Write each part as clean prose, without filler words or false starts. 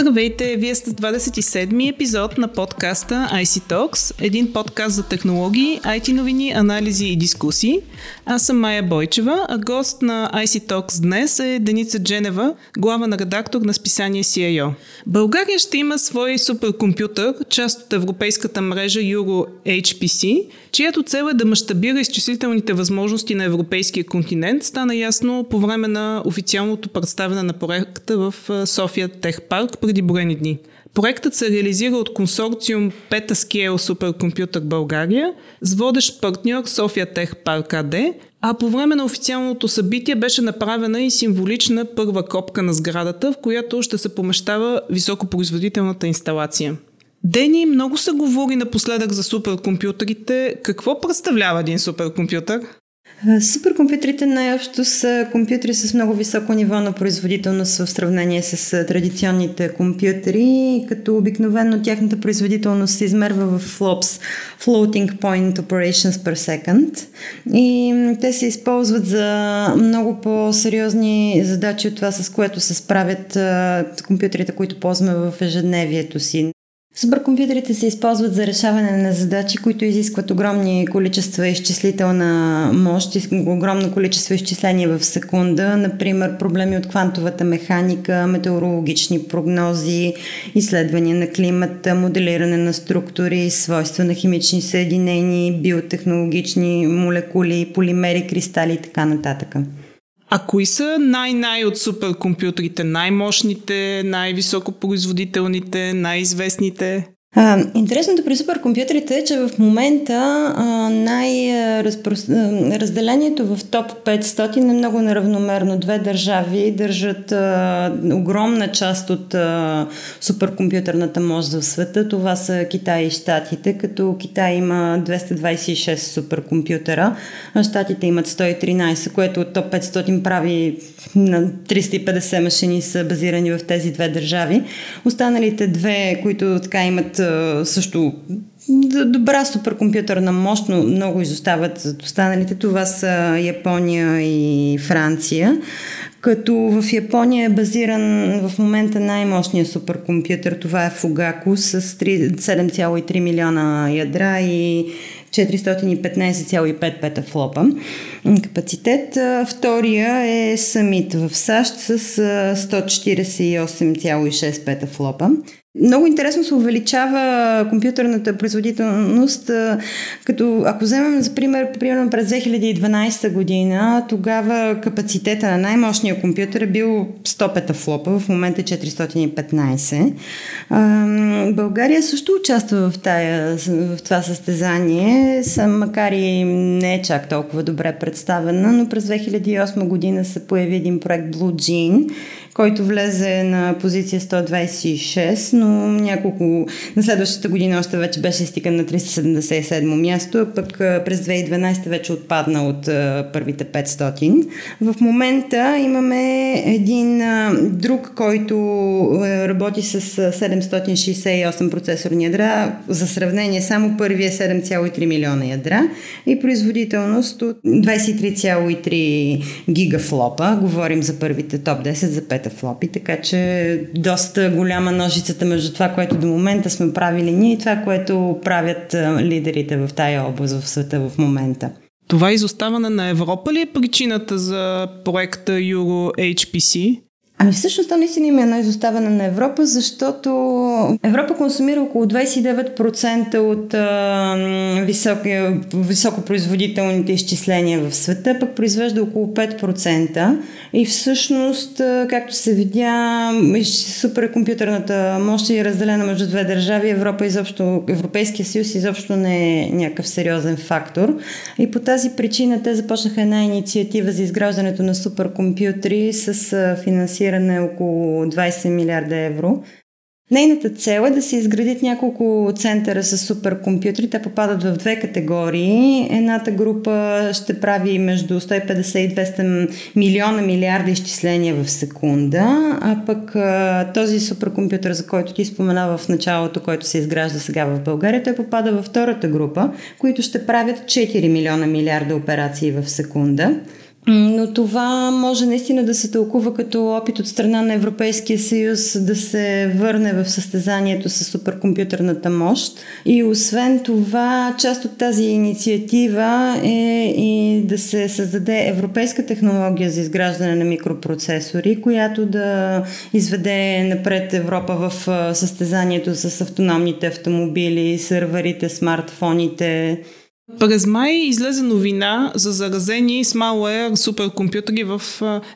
Здравейте, вие сте с 27-ми епизод на подкаста IC Talks, един подкаст за технологии, IT новини, анализи и дискусии. Аз съм Майя Бойчева, а гост на IC Talks днес е Деница Дженева, главен редактор на списание CIO. България ще има свой суперкомпютър, част от европейската мрежа EuroHPC, чиято цел е да мащабира изчислителните възможности на европейския континент, стана ясно по време на официалното представяне на проекта в Sofia Tech Park преди броени дни. Проектът се реализира от консорциум Petascale Supercomputer Bulgaria с водещ партньор Sofia Tech Park AD, а по време на официалното събитие беше направена и символична първа копка на сградата, в която ще се помещава високопроизводителната инсталация. Дени, много се говори напоследък за суперкомпютрите. Какво представлява един суперкомпютър? Суперкомпютрите най-общо са компютри с много високо ниво на производителност в сравнение с традиционните компютри, като обикновено тяхната производителност се измерва в FLOPS, Floating Point Operations per Second, и те се използват за много по-сериозни задачи от това, с което се справят компютрите, които ползваме в ежедневието си. Суперкомпютрите се използват за решаване на задачи, които изискват огромни количества изчислителна мощ, огромно количество изчисления в секунда, например проблеми от квантовата механика, метеорологични прогнози, изследвания на климата, моделиране на структури, свойства на химични съединения, биотехнологични молекули, полимери, кристали и така нататък. А кои са най-най от суперкомпютрите? Най-мощните, най-високопроизводителните, най-известните? Интересното при суперкомпютрите е, че в момента разделението в топ 500 е много неравномерно. Две държави държат огромна част от суперкомпютърната мощ в света. Това са Китай и Щатите, като Китай има 226 суперкомпютъра, а Щатите имат 113, което от топ 500 прави на 350 машини са базирани в тези две държави. Останалите две, които така имат също добра суперкомпютърна мощ, но много изостават от останалите. Това са Япония и Франция. Като в Япония е базиран в момента най-мощният суперкомпютър. Това е Fugaku с 7,3 милиона ядра и 415,5 петафлопа капацитет. Втория е Summit в САЩ с 148,6 петафлопа. Много интересно се увеличава компютърната производителност, като ако вземем за примерно през 2012 година, тогава капацитета на най-мощния компютър е бил 100 петафлопа, в момента е 415. България също участва в това състезание, макар и не е чак толкова добре представена, но през 2008 година се появи един проект BlueGene, който влезе на позиция 126, но на следващата година още вече беше стиган на 377 място, а пък през 2012 вече отпадна от първите 500. В момента имаме един друг, който работи с 768 процесорни ядра. За сравнение само първия 7,3 милиона ядра и производителност от 23,3 гигафлопа. Говорим за първите топ 10 за 5 флопи, така че доста голяма ножицата между това, което до момента сме правили ние и това, което правят лидерите в тая област в света в момента. Това изоставане на Европа ли е причината за проекта EuroHPC? Ами всъщност то наистина има едно изоставане на Европа, защото Европа консумира около 29% от високопроизводителните изчисления в света, пък произвежда около 5%. И всъщност, както се видя, суперкомпютърната мощ е разделена между две държави. Европа изобщо, Европейския съюз изобщо не е някакъв сериозен фактор. И по тази причина те започнаха една инициатива за изграждането на суперкомпютри с финансиране около 20 милиарда евро. Нейната цел е да се изградят няколко центъра с суперкомпютри. Те попадат в две категории. Едната група ще прави между 150 и 200 милиона милиарда изчисления в секунда, а пък този суперкомпютър, за който ти споменава в началото, който се изгражда сега в България, той попада във втората група, които ще правят 4 милиона милиарда операции в секунда. Но това може наистина да се тълкува като опит от страна на Европейския съюз да се върне в състезанието с суперкомпютърната мощ. И освен това, част от тази инициатива е и да се създаде европейска технология за изграждане на микропроцесори, която да изведе напред Европа в състезанието с автономните автомобили, сървърите, смартфоните. През май излезе новина за заразени с малуер суперкомпютри в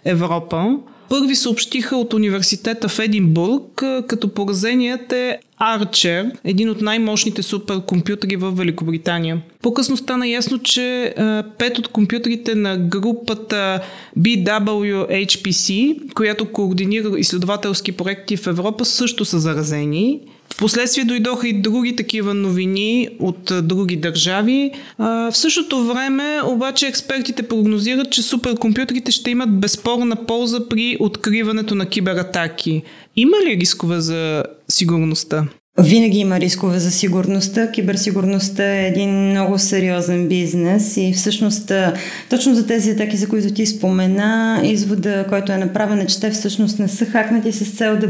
Европа. Първи съобщиха от университета в Единбург, като поразеният е Archer, един от най-мощните суперкомпютри в Великобритания. По-късно стана ясно, че 5 от компютрите на групата BWHPC, която координира изследователски проекти в Европа, също са заразени. Впоследствие дойдоха и други такива новини от други държави. В същото време обаче експертите прогнозират, че суперкомпютрите ще имат безспорна полза при откриването на кибератаки. Има ли рискове за сигурността? Винаги има рискове за сигурността. Киберсигурността е един много сериозен бизнес и всъщност точно за тези атаки, за които ти спомена, извода, който е направен, е, че те всъщност не са хакнати с цел да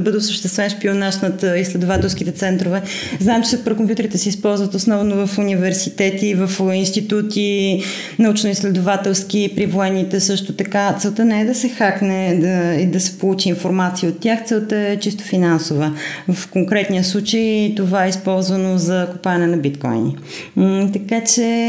бъде осъществен шпионаж над изследователските центрове. Знаем, че суперкомпютрите се използват основно в университети, в институти, научно-изследователски, при военните също така. Целта не е да се хакне и да се получи информация от тях, целта е чисто финансова. В конкретния случай това е използвано за купане на биткоини. Така че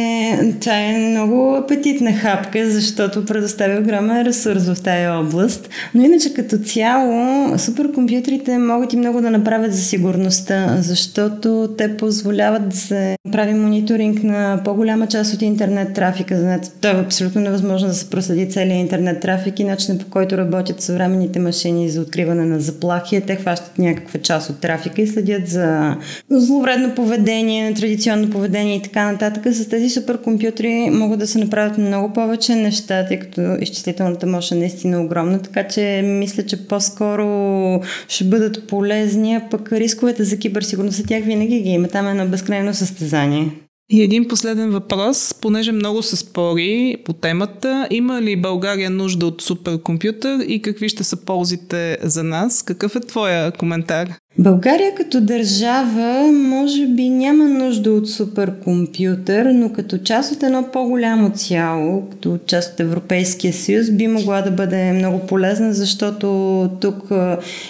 това е много апетитна хапка, защото предоставя огромен ресурс в тая област. Но иначе като цяло суперкомпютрите могат и много да направят за сигурността, защото те позволяват да се прави мониторинг на по-голяма част от интернет трафика. Знаете, това е абсолютно невъзможно да се проследи целият интернет трафик и начинът, по който работят съвременните машини за откриване на заплахи. Те хващат някаква част от трафика и следят за зловредно поведение, традиционно поведение и така нататък. С тези суперкомпютри могат да се направят много повече неща, тъй като изчислителната мощ е наистина огромна, така че мисля, че по-скоро ще бъдат полезни, а пък рисковете за киберсигурността тях винаги ги има. Там е едно безкрайно състезание. И един последен въпрос, понеже много се спори по темата. Има ли България нужда от суперкомпютър и какви ще са ползите за нас? Какъв е твоя коментар? България като държава може би няма нужда от суперкомпютър, но като част от едно по-голямо цяло, като част от Европейския съюз, би могла да бъде много полезна, защото тук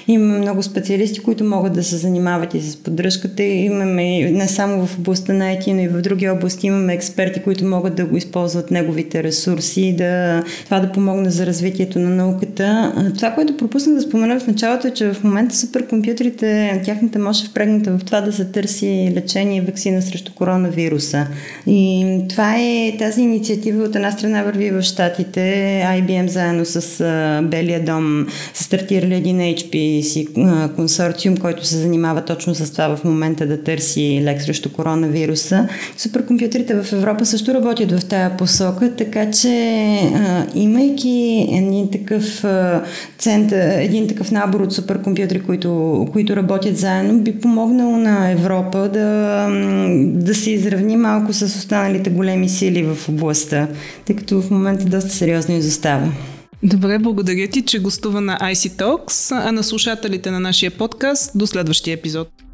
има много специалисти, които могат да се занимават и с поддръжката. Имаме не само в областта на IT, но и в други области имаме експерти, които могат да го използват неговите ресурси, това да помогне за развитието на науката. Това, което пропуснах да спомена в началото, е, че в момента суперкомпютрите, тяхната мощ е впрегната в това да се търси лечение и ваксина срещу коронавируса. И това е тази инициатива от една страна върви в Щатите. IBM заедно с Белия дом са стартирали един HPC консорциум, който се занимава точно с това в момента да търси лек срещу коронавируса. Суперкомпютрите в Европа също работят в тая посока, така че имайки един такъв набор от суперкомпютри, които работят заедно, би помогнало на Европа да се изравни малко с останалите големи сили в областта, тъй като в момента доста сериозно изостава. Добре, благодаря ти, че гостува на IC Talks, а на слушателите на нашия подкаст до следващия епизод.